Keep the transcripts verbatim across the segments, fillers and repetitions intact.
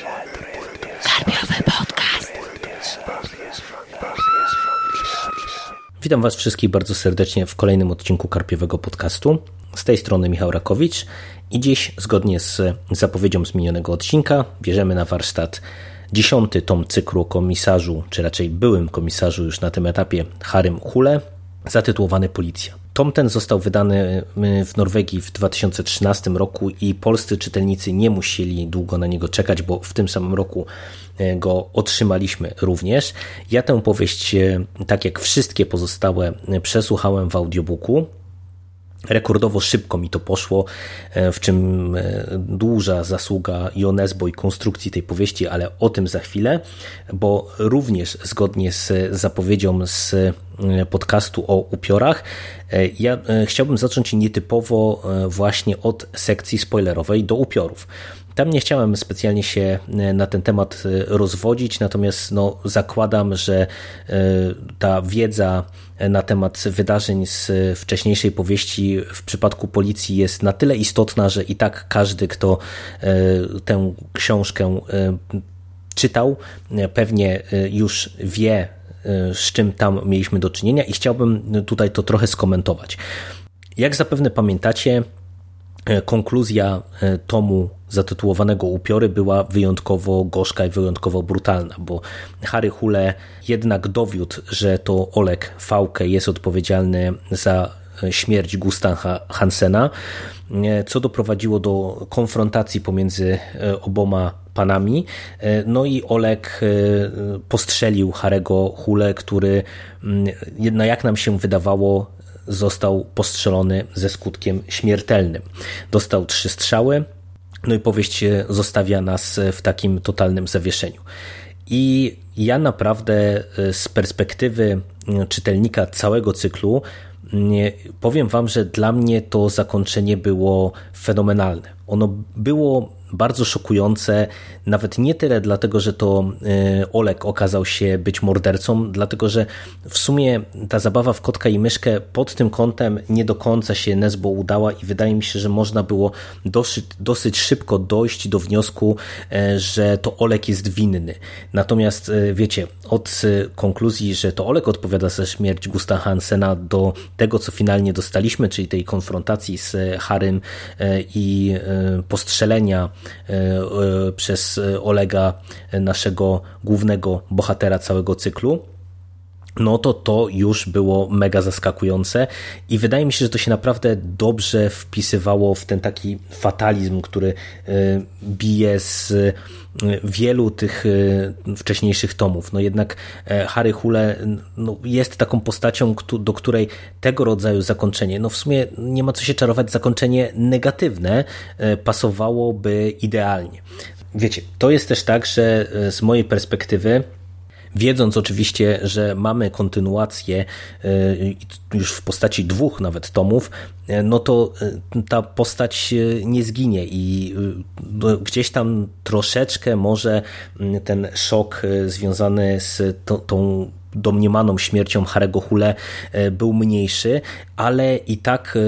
Karpiowy Podcast. Witam Was wszystkich bardzo serdecznie w kolejnym odcinku Karpiowego Podcastu. Z tej strony Michał Rakowicz i dziś, zgodnie z zapowiedzią z minionego odcinka, bierzemy na warsztat dziesiąty tom cyklu komisarzu, czy raczej byłym komisarzu już na tym etapie, Harrym Hole, zatytułowany Policja. Tom ten został wydany w Norwegii w dwa tysiące trzynastym roku i polscy czytelnicy nie musieli długo na niego czekać, bo w tym samym roku go otrzymaliśmy również. Ja tę powieść, tak jak wszystkie pozostałe, przesłuchałem w audiobooku. Rekordowo szybko mi to poszło, w czym duża zasługa Jo Nesbø i konstrukcji tej powieści, ale o tym za chwilę, bo również zgodnie z zapowiedzią z podcastu o upiorach, ja chciałbym zacząć nietypowo właśnie od sekcji spoilerowej do upiorów. Tam nie chciałem specjalnie się na ten temat rozwodzić, natomiast no, zakładam, że ta wiedza na temat wydarzeń z wcześniejszej powieści w przypadku Policji jest na tyle istotna, że i tak każdy, kto tę książkę czytał, pewnie już wie, z czym tam mieliśmy do czynienia i chciałbym tutaj to trochę skomentować. Jak zapewne pamiętacie, konkluzja tomu zatytułowanego Upiory była wyjątkowo gorzka i wyjątkowo brutalna, bo Harry Hole jednak dowiódł, że to Oleg Fauke jest odpowiedzialny za śmierć Gustanha Hansena, co doprowadziło do konfrontacji pomiędzy oboma panami. No i Oleg postrzelił Harry'ego Hole, który, no jak nam się wydawało, został postrzelony ze skutkiem śmiertelnym. Dostał trzy strzały, no i powieść zostawia nas w takim totalnym zawieszeniu. I ja naprawdę z perspektywy czytelnika całego cyklu powiem Wam, że dla mnie to zakończenie było fenomenalne. Ono było bardzo szokujące, nawet nie tyle dlatego, że to Oleg okazał się być mordercą, dlatego, że w sumie ta zabawa w kotka i myszkę pod tym kątem nie do końca się Nesbø udała i wydaje mi się, że można było dosyć, dosyć szybko dojść do wniosku, że to Oleg jest winny. Natomiast wiecie, od konkluzji, że to Oleg odpowiada za śmierć Gusta Hansena do tego, co finalnie dostaliśmy, czyli tej konfrontacji z Harrym i postrzelenia przez Olega, naszego głównego bohatera całego cyklu, no to to już było mega zaskakujące i wydaje mi się, że to się naprawdę dobrze wpisywało w ten taki fatalizm, który bije z wielu tych wcześniejszych tomów. No jednak Harry Hole no jest taką postacią, do której tego rodzaju zakończenie, no w sumie nie ma co się czarować, zakończenie negatywne pasowałoby idealnie. Wiecie, to jest też tak, że z mojej perspektywy, wiedząc oczywiście, że mamy kontynuację już w postaci dwóch nawet tomów, no to ta postać nie zginie i gdzieś tam troszeczkę może ten szok związany z tą, tą domniemaną śmiercią Harry'ego Hole był mniejszy, ale i tak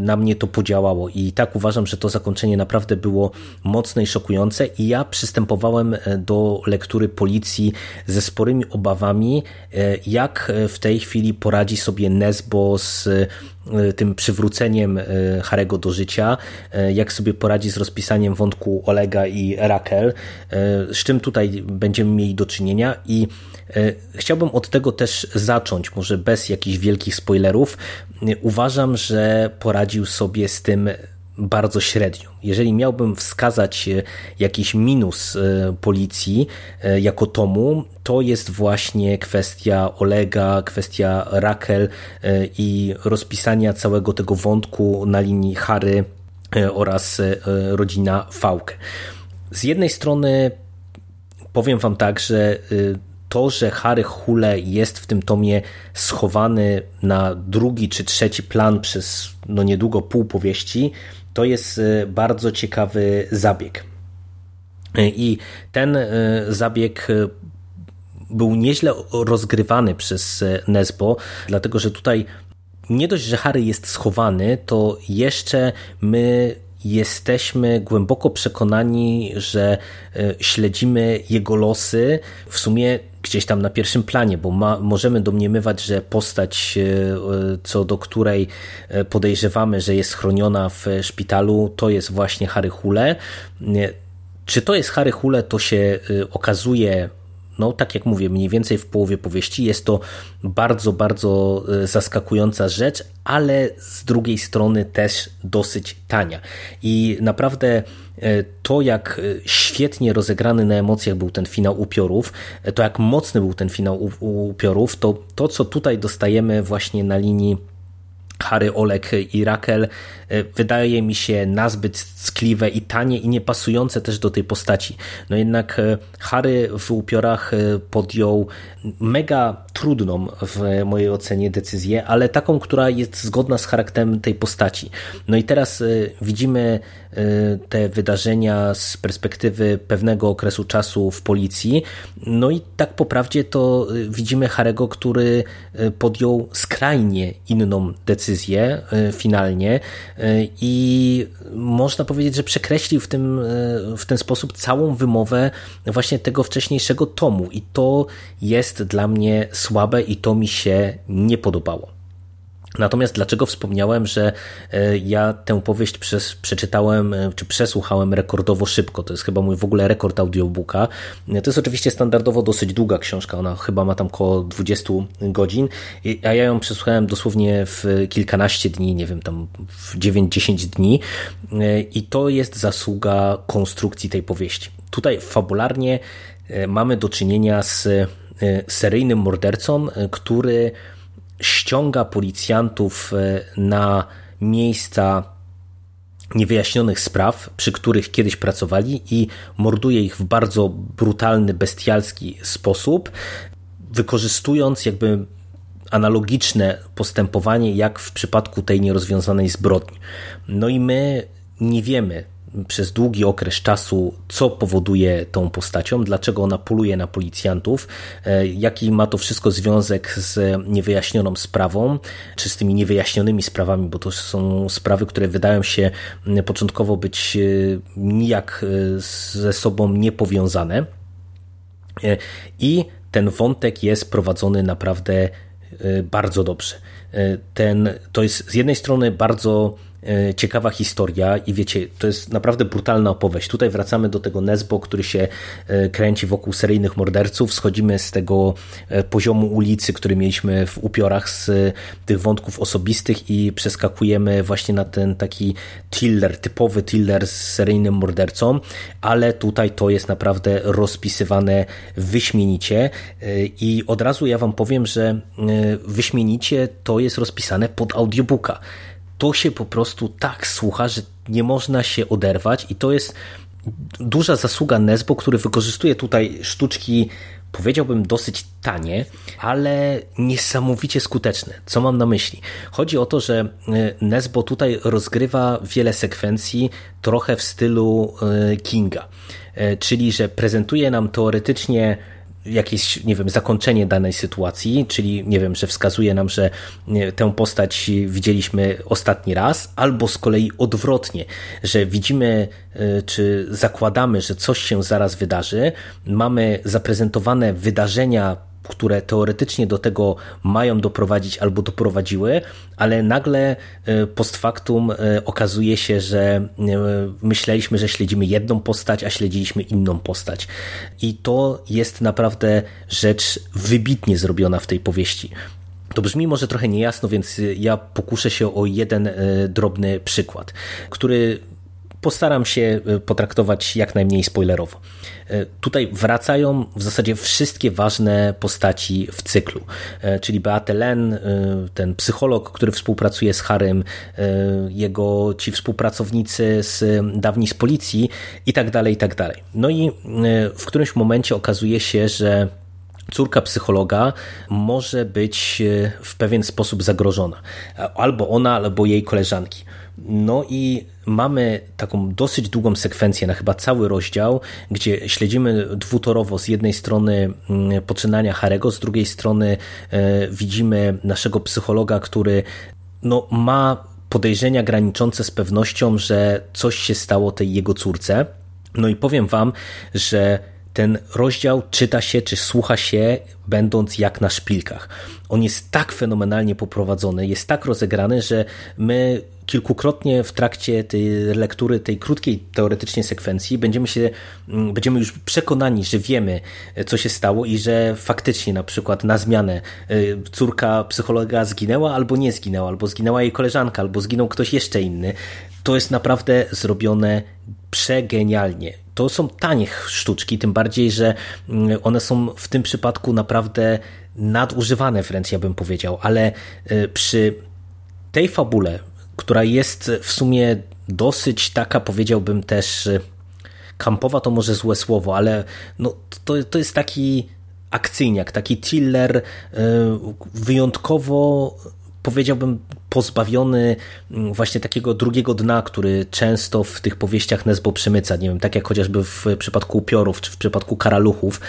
na mnie to podziałało i tak uważam, że to zakończenie naprawdę było mocne i szokujące i ja przystępowałem do lektury Policji ze sporymi obawami, jak w tej chwili poradzi sobie Nesbø z tym przywróceniem Harry'ego do życia, jak sobie poradzi z rozpisaniem wątku Olega i Rakel, z czym tutaj będziemy mieli do czynienia i chciałbym od tego też zacząć, może bez jakichś wielkich spoilerów. Uważam, że poradził sobie z tym bardzo średnio. Jeżeli miałbym wskazać jakiś minus Policji jako tomu, to jest właśnie kwestia Olega, kwestia Rakel i rozpisania całego tego wątku na linii Harry oraz rodzina Fauke. Z jednej strony powiem Wam tak, że to, że Harry Hole jest w tym tomie schowany na drugi czy trzeci plan przez no niedługo pół powieści, to jest bardzo ciekawy zabieg. I ten zabieg był nieźle rozgrywany przez Nesbø, dlatego że tutaj nie dość, że Harry jest schowany, to jeszcze my jesteśmy głęboko przekonani, że śledzimy jego losy w sumie gdzieś tam na pierwszym planie, bo ma, możemy domniemywać, że postać, co do której podejrzewamy, że jest chroniona w szpitalu, to jest właśnie Harry Hole. Czy to jest Harry Hole, to się okazuje, no tak jak mówię, mniej więcej w połowie powieści. Jest to bardzo, bardzo zaskakująca rzecz, ale z drugiej strony też dosyć tania. I naprawdę to, jak świetnie rozegrany na emocjach był ten finał upiorów, to jak mocny był ten finał upiorów, to to, co tutaj dostajemy właśnie na linii Harry, Oleg i Rakel, wydaje mi się nazbyt ckliwe i tanie i niepasujące też do tej postaci. No jednak Harry w upiorach podjął mega trudną w mojej ocenie decyzję, ale taką, która jest zgodna z charakterem tej postaci. No i teraz widzimy te wydarzenia z perspektywy pewnego okresu czasu w policji. No i tak po prawdzie to widzimy Harry'ego, który podjął skrajnie inną decyzję finalnie i można powiedzieć, że przekreślił w tym, w ten sposób całą wymowę właśnie tego wcześniejszego tomu i to jest dla mnie słabe i to mi się nie podobało. Natomiast dlaczego wspomniałem, że ja tę powieść przez, przeczytałem czy przesłuchałem rekordowo szybko? To jest chyba mój w ogóle rekord audiobooka. To jest oczywiście standardowo dosyć długa książka, ona chyba ma tam około dwadzieścia godzin, a ja ją przesłuchałem dosłownie w kilkanaście dni, nie wiem, tam w dziewięć dziesięć dni i to jest zasługa konstrukcji tej powieści. Tutaj fabularnie mamy do czynienia z seryjnym mordercą, który ściąga policjantów na miejsca niewyjaśnionych spraw, przy których kiedyś pracowali i morduje ich w bardzo brutalny, bestialski sposób, wykorzystując jakby analogiczne postępowanie jak w przypadku tej nierozwiązanej zbrodni. No i my nie wiemy przez długi okres czasu, co powoduje tą postacią, dlaczego ona poluje na policjantów, jaki ma to wszystko związek z niewyjaśnioną sprawą, czy z tymi niewyjaśnionymi sprawami, bo to są sprawy, które wydają się początkowo być nijak ze sobą niepowiązane. I ten wątek jest prowadzony naprawdę bardzo dobrze. Ten, to jest z jednej strony bardzo ciekawa historia i wiecie, to jest naprawdę brutalna opowieść. Tutaj wracamy do tego Nesbø, który się kręci wokół seryjnych morderców. Schodzimy z tego poziomu ulicy, który mieliśmy w upiorach, z tych wątków osobistych i przeskakujemy właśnie na ten taki thriller, typowy thriller z seryjnym mordercą, ale tutaj to jest naprawdę rozpisywane wyśmienicie i od razu ja wam powiem, że wyśmienicie to jest rozpisane pod audiobooka. To się po prostu tak słucha, że nie można się oderwać i to jest duża zasługa Nesbø, który wykorzystuje tutaj sztuczki, powiedziałbym dosyć tanie, ale niesamowicie skuteczne. Co mam na myśli? Chodzi o to, że Nesbø tutaj rozgrywa wiele sekwencji trochę w stylu Kinga, czyli że prezentuje nam teoretycznie jakieś, nie wiem, zakończenie danej sytuacji, czyli, nie wiem, że wskazuje nam, że tę postać widzieliśmy ostatni raz, albo z kolei odwrotnie, że widzimy czy zakładamy, że coś się zaraz wydarzy, mamy zaprezentowane wydarzenia, które teoretycznie do tego mają doprowadzić albo doprowadziły, ale nagle post factum okazuje się, że myśleliśmy, że śledzimy jedną postać, a śledziliśmy inną postać. I to jest naprawdę rzecz wybitnie zrobiona w tej powieści. To brzmi może trochę niejasno, więc ja pokuszę się o jeden drobny przykład, który postaram się potraktować jak najmniej spoilerowo. Tutaj wracają w zasadzie wszystkie ważne postaci w cyklu, czyli Beatelin, ten psycholog, który współpracuje z Harrym, jego ci współpracownicy z dawni z policji i tak dalej, i tak dalej. No i w którymś momencie okazuje się, że córka psychologa może być w pewien sposób zagrożona. Albo ona, albo jej koleżanki. No i mamy taką dosyć długą sekwencję, na chyba cały rozdział, gdzie śledzimy dwutorowo z jednej strony poczynania Harry'ego, z drugiej strony widzimy naszego psychologa, który no, ma podejrzenia graniczące z pewnością, że coś się stało tej jego córce. No i powiem wam, że ten rozdział czyta się czy słucha się będąc jak na szpilkach. On jest tak fenomenalnie poprowadzony, jest tak rozegrany, że my kilkukrotnie w trakcie tej lektury, tej krótkiej teoretycznie sekwencji będziemy się, będziemy już przekonani, że wiemy, co się stało i że faktycznie na przykład na zmianę córka psychologa zginęła albo nie zginęła, albo zginęła jej koleżanka, albo zginął ktoś jeszcze inny. To jest naprawdę zrobione przegenialnie. To są tanie sztuczki, tym bardziej, że one są w tym przypadku naprawdę nadużywane wręcz, ja bym powiedział, ale przy tej fabule, która jest w sumie dosyć taka, powiedziałbym też kampowa, to może złe słowo, ale no to, to jest taki akcyjniak, taki thriller wyjątkowo, powiedziałbym, pozbawiony właśnie takiego drugiego dna, który często w tych powieściach Nesbø przemyca, nie wiem, tak jak chociażby w przypadku Upiorów czy w przypadku Karaluchów.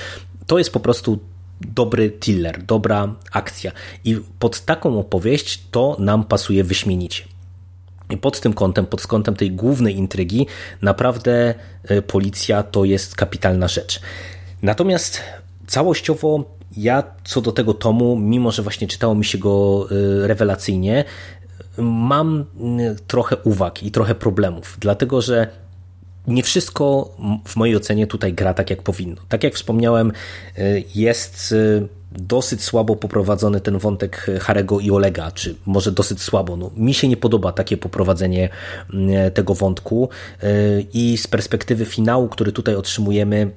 To jest po prostu dobry thriller, dobra akcja i pod taką opowieść to nam pasuje wyśmienicie. I pod tym kątem, pod kątem tej głównej intrygi naprawdę Policja to jest kapitalna rzecz. Natomiast całościowo ja co do tego tomu, mimo że właśnie czytało mi się go rewelacyjnie, mam trochę uwag i trochę problemów, dlatego że nie wszystko w mojej ocenie tutaj gra tak, jak powinno. Tak jak wspomniałem, jest dosyć słabo poprowadzony ten wątek Harego i Olega, czy może dosyć słabo. No, mi się nie podoba takie poprowadzenie tego wątku i z perspektywy finału, który tutaj otrzymujemy,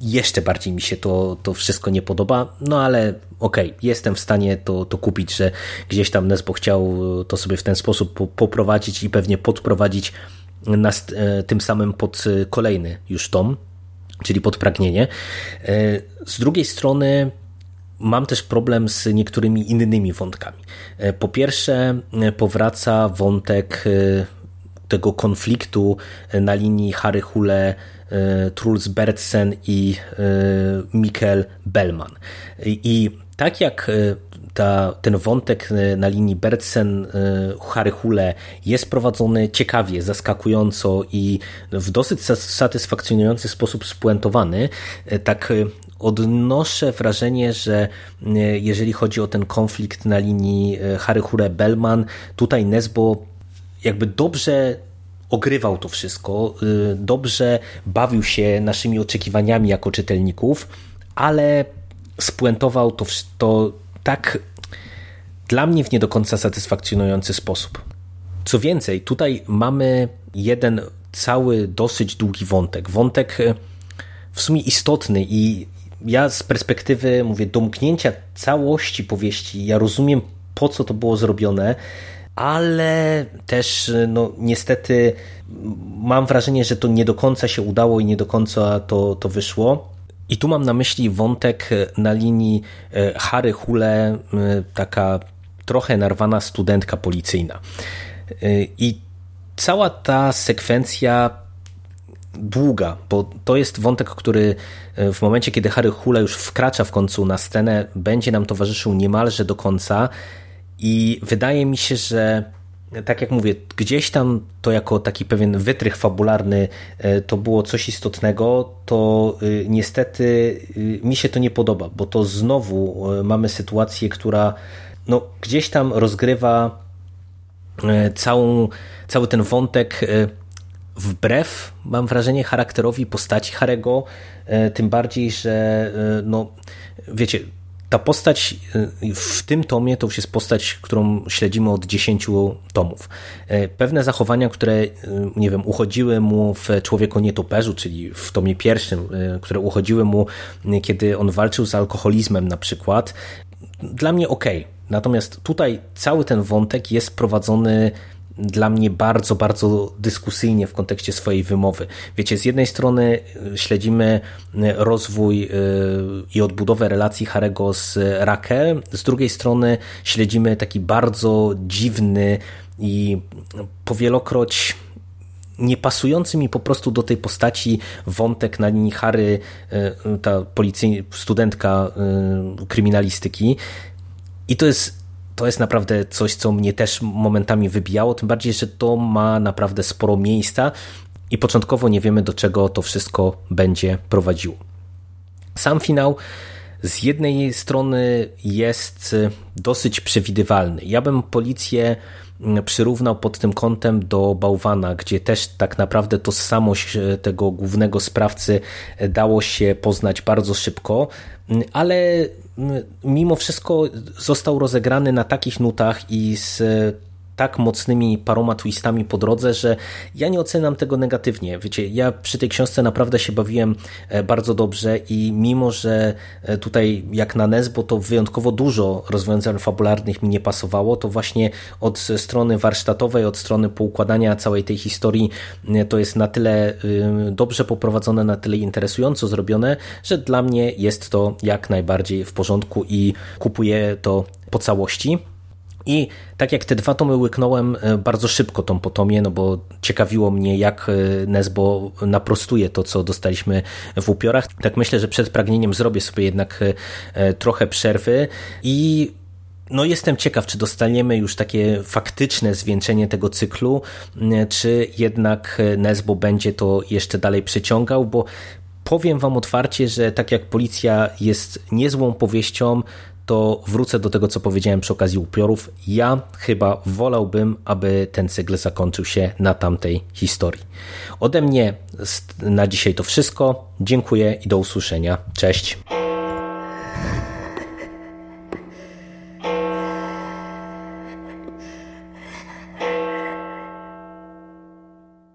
jeszcze bardziej mi się to, to wszystko nie podoba, no ale okej, okay, jestem w stanie to, to kupić, że gdzieś tam Nesbø chciał to sobie w ten sposób poprowadzić i pewnie podprowadzić nas tym samym pod kolejny już tom, czyli pod Pragnienie. Z drugiej strony mam też problem z niektórymi innymi wątkami. Po pierwsze powraca wątek tego konfliktu na linii Harry Hole, Truls Berntsen i Mikkel Bellman. I tak jak ta, ten wątek na linii Berntsen-Harry Hole jest prowadzony ciekawie, zaskakująco i w dosyć satysfakcjonujący sposób spuentowany, tak odnoszę wrażenie, że jeżeli chodzi o ten konflikt na linii Harry Hole-Bellman, tutaj Nesbø jakby dobrze ogrywał to wszystko, dobrze bawił się naszymi oczekiwaniami jako czytelników, ale spuentował to, to tak dla mnie w nie do końca satysfakcjonujący sposób. Co więcej, tutaj mamy jeden cały dosyć długi wątek, wątek w sumie istotny i ja z perspektywy, mówię, domknięcia całości powieści, ja rozumiem, po co to było zrobione, ale też no niestety mam wrażenie, że to nie do końca się udało i nie do końca to, to wyszło. I tu mam na myśli wątek na linii Harry Hole, taka trochę narwana studentka policyjna. I cała ta sekwencja długa, bo to jest wątek, który w momencie, kiedy Harry Hole już wkracza w końcu na scenę, będzie nam towarzyszył niemalże do końca. I wydaje mi się, że tak jak mówię, gdzieś tam to jako taki pewien wytrych fabularny to było coś istotnego, to niestety mi się to nie podoba, bo to znowu mamy sytuację, która no, gdzieś tam rozgrywa całą, cały ten wątek wbrew, mam wrażenie, charakterowi postaci Harego, tym bardziej, że no wiecie, ta postać w tym tomie to już jest postać, którą śledzimy od dziesięciu tomów. Pewne zachowania, które, nie wiem, uchodziły mu w Człowieku Nietoperzu, czyli w tomie pierwszym, które uchodziły mu, kiedy on walczył z alkoholizmem na przykład, dla mnie okej. Okay. Natomiast tutaj cały ten wątek jest prowadzony dla mnie bardzo, bardzo dyskusyjnie w kontekście swojej wymowy. Wiecie, z jednej strony śledzimy rozwój i odbudowę relacji Harego z Rakel, z drugiej strony śledzimy taki bardzo dziwny i powielokroć niepasujący mi po prostu do tej postaci wątek na linii Harry, ta policyjna studentka kryminalistyki. I to jest to jest naprawdę coś, co mnie też momentami wybijało, tym bardziej, że to ma naprawdę sporo miejsca i początkowo nie wiemy, do czego to wszystko będzie prowadziło. Sam finał z jednej strony jest dosyć przewidywalny. Ja bym policję przyrównał pod tym kątem do bałwana, gdzie też tak naprawdę tożsamość tego głównego sprawcy dało się poznać bardzo szybko, ale mimo wszystko został rozegrany na takich nutach i z tak mocnymi paroma twistami po drodze, że ja nie oceniam tego negatywnie. Wiecie, ja przy tej książce naprawdę się bawiłem bardzo dobrze i mimo, że tutaj jak na Nesbø to wyjątkowo dużo rozwiązań fabularnych mi nie pasowało, to właśnie od strony warsztatowej, od strony poukładania całej tej historii to jest na tyle dobrze poprowadzone, na tyle interesująco zrobione, że dla mnie jest to jak najbardziej w porządku i kupuję to po całości. I tak jak te dwa tomy łyknąłem bardzo szybko tą potomię, no bo ciekawiło mnie, jak Nesbø naprostuje to, co dostaliśmy w upiorach. Tak myślę, że przed pragnieniem zrobię sobie jednak trochę przerwy i no jestem ciekaw, czy dostaniemy już takie faktyczne zwieńczenie tego cyklu, czy jednak Nesbø będzie to jeszcze dalej przyciągał, bo powiem wam otwarcie, że tak jak Policja jest niezłą powieścią, to wrócę do tego, co powiedziałem przy okazji upiorów. Ja chyba wolałbym, aby ten cykl zakończył się na tamtej historii. Ode mnie na dzisiaj to wszystko. Dziękuję i do usłyszenia. Cześć.